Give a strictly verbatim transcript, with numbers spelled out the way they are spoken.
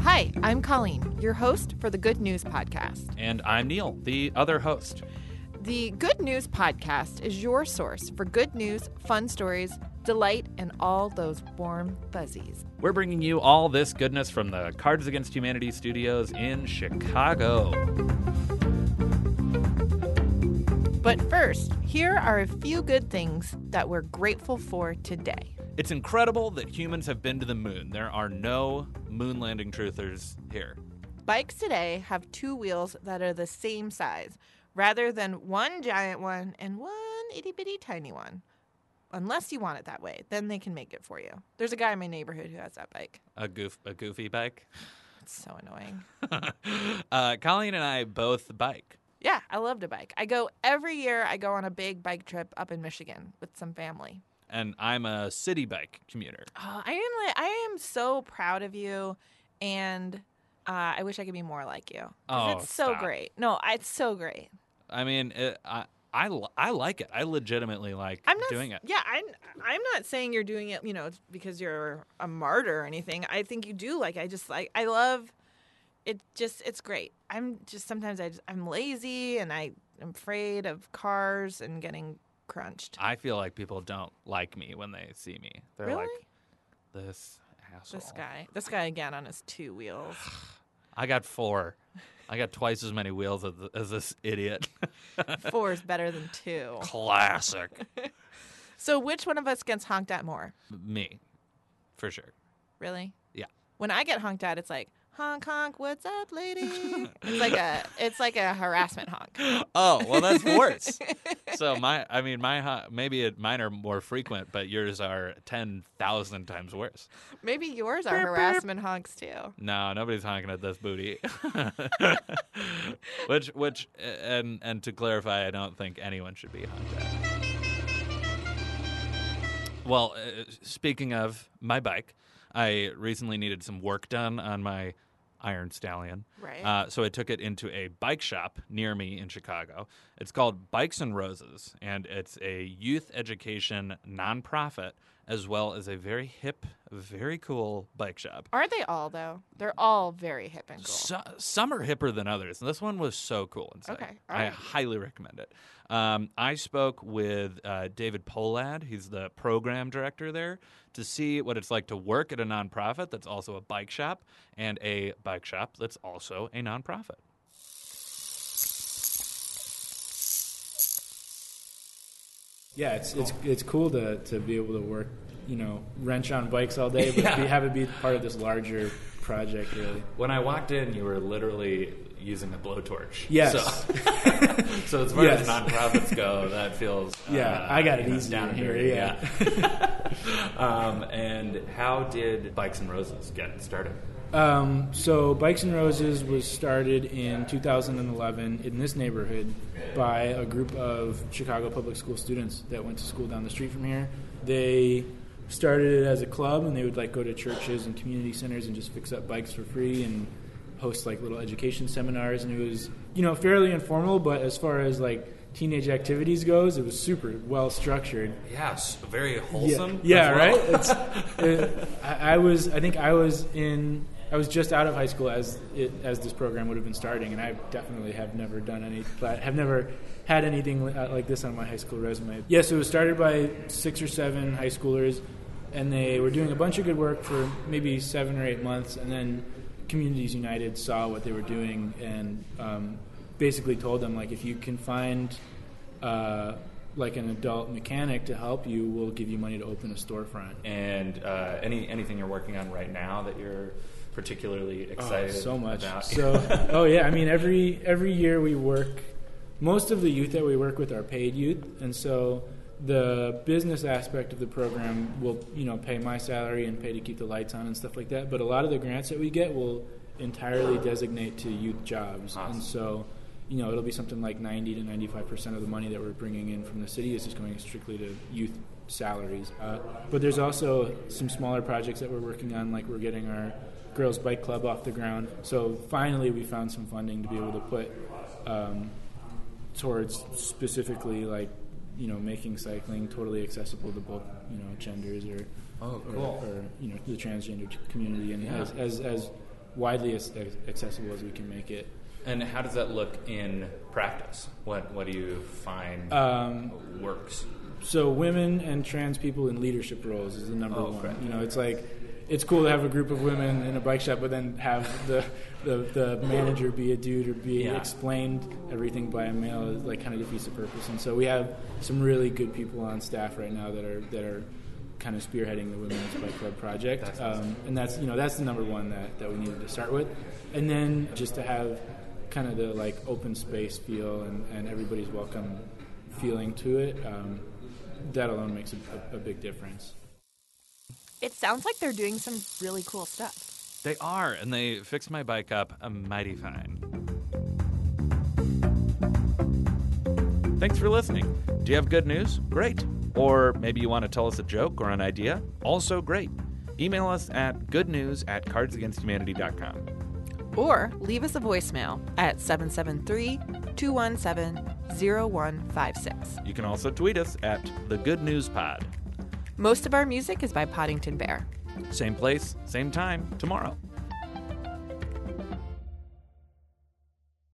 Hi, I'm Colleen, your host for the Good News Podcast. And I'm Neil, the other host. The Good News Podcast is your source for good news, fun stories, delight, and all those warm fuzzies. We're bringing you all this goodness from the Cards Against Humanity studios in Chicago. But first, here are a few good things that we're grateful for today. It's incredible that humans have been to the moon. There are no moon landing truthers here. Bikes today have two wheels that are the same size, rather than one giant one and one itty-bitty tiny one. Unless you want it that way, then they can make it for you. There's a guy in my neighborhood who has that bike. A goof, a goofy bike? It's so annoying. uh, Colleen and I both bike. Yeah, I love to bike. I go every year. I go on a big bike trip up in Michigan with some family. And I'm a city bike commuter. Oh, I am like, I am so proud of you, and uh, I wish I could be more like you. Oh, it's so stop. great. No, it's so great. I mean, it, I, I I like it. I legitimately like I'm not, doing it. Yeah, I'm I'm not saying you're doing it, you know, because you're a martyr or anything. I think you do like. I just like. I love. It just it's great. I'm just sometimes I just, I'm lazy and I am afraid of cars and getting. Crunched. I feel like people don't like me when they see me. They're really? like, this asshole. This guy. This guy again on his two wheels. I got four. I got twice as many wheels as, as this idiot. Four is better than two. Classic. So which one of us gets honked at more? Me. For sure. Really? Yeah. When I get honked at, it's like, honk, honk, what's up, lady? It's like a it's like a harassment honk. Oh, well, that's worse. So my, I mean, my honk, maybe it, mine are more frequent, but yours are ten thousand times worse. Maybe yours are burp, harassment burp. honks, too. No, nobody's honking at this booty. Which, which, and and to clarify, I don't think anyone should be honked at. Well, uh, speaking of my bike, I recently needed some work done on my Iron Stallion. Right. Uh, so I took it into a bike shop near me in Chicago. It's called Bikes and Roses, and it's a youth education nonprofit as well as a very hip, very cool bike shop. Aren't they all, though? They're all very hip and cool. So, some are hipper than others, and this one was so cool. And okay. All right. I highly recommend it. Um, I spoke with uh, David Polad. He's the program director there, to see what it's like to work at a nonprofit that's also a bike shop and a bike shop that's also a nonprofit. Yeah, it's cool. it's it's cool to, to be able to work, you know, wrench on bikes all day, but yeah. be, have it be part of this larger project, really. When I walked in, you were literally using a blowtorch. Yes. So, so as far yes. as nonprofits go, that feels... Yeah, uh, I got it easy down here, here. yeah. yeah. um, and how did Bikes and Roses get started? Um, so Bikes and Roses was started in two thousand eleven in this neighborhood by a group of Chicago public school students that went to school down the street from here. They started it as a club, and they would like go to churches and community centers and just fix up bikes for free and host like little education seminars. And it was, you know, fairly informal, but as far as like teenage activities goes, it was super well structured. Yeah, very wholesome. Yeah, yeah well. right. It's, it, I, I was, I think I was in. I was just out of high school as it, as this program would have been starting, and I definitely have never done any, have never had anything like this on my high school resume. Yes, it was started by six or seven high schoolers, and they were doing a bunch of good work for maybe seven or eight months, and then Communities United saw what they were doing and um, basically told them, like, if you can find uh, like an adult mechanic to help you, we'll give you money to open a storefront. And uh, any anything you're working on right now that you're particularly excited oh, so much. about? So, oh yeah, I mean, every every year we work, most of the youth that we work with are paid youth, and so the business aspect of the program will, you know, pay my salary and pay to keep the lights on and stuff like that, but a lot of the grants that we get will entirely designate to youth jobs. Awesome. And so, you know, it'll be something like ninety to ninety-five percent of the money that we're bringing in from the city is just going strictly to youth salaries. Uh, but there's also some smaller projects that we're working on, like we're getting our Girls Bike Club off the ground. So finally we found some funding to be able to put um, towards specifically like you know, making cycling totally accessible to both, you know, genders or oh, cool. or, or you know, the transgender community, and yeah. as, as as widely as, as accessible as we can make it. And how does that look in practice? What what do you find um, works? So women and trans people in leadership roles is the number oh, one. Correct. You know, it's like, it's cool to have a group of women in a bike shop, but then have the the, the manager be a dude or be yeah. explained everything by a male, like, kind of defeats the purpose. And so we have some really good people on staff right now that are that are kind of spearheading the Women's Bike Club project. That's um, awesome. And that's, you know, that's the number one that, that we needed to start with. And then just to have kind of the, like, open space feel and, and everybody's welcome feeling to it, um, that alone makes a, a big difference. It sounds like they're doing some really cool stuff. They are, and they fixed my bike up a mighty fine. Thanks for listening. Do you have good news? Great. Or maybe you want to tell us a joke or an idea? Also great. Email us at good news at cards against humanity dot com. Or leave us a voicemail at seven seven three, two one seven, zero one five six. You can also tweet us at the Good News Pod. Most of our music is by Poddington Bear. Same place, same time, tomorrow.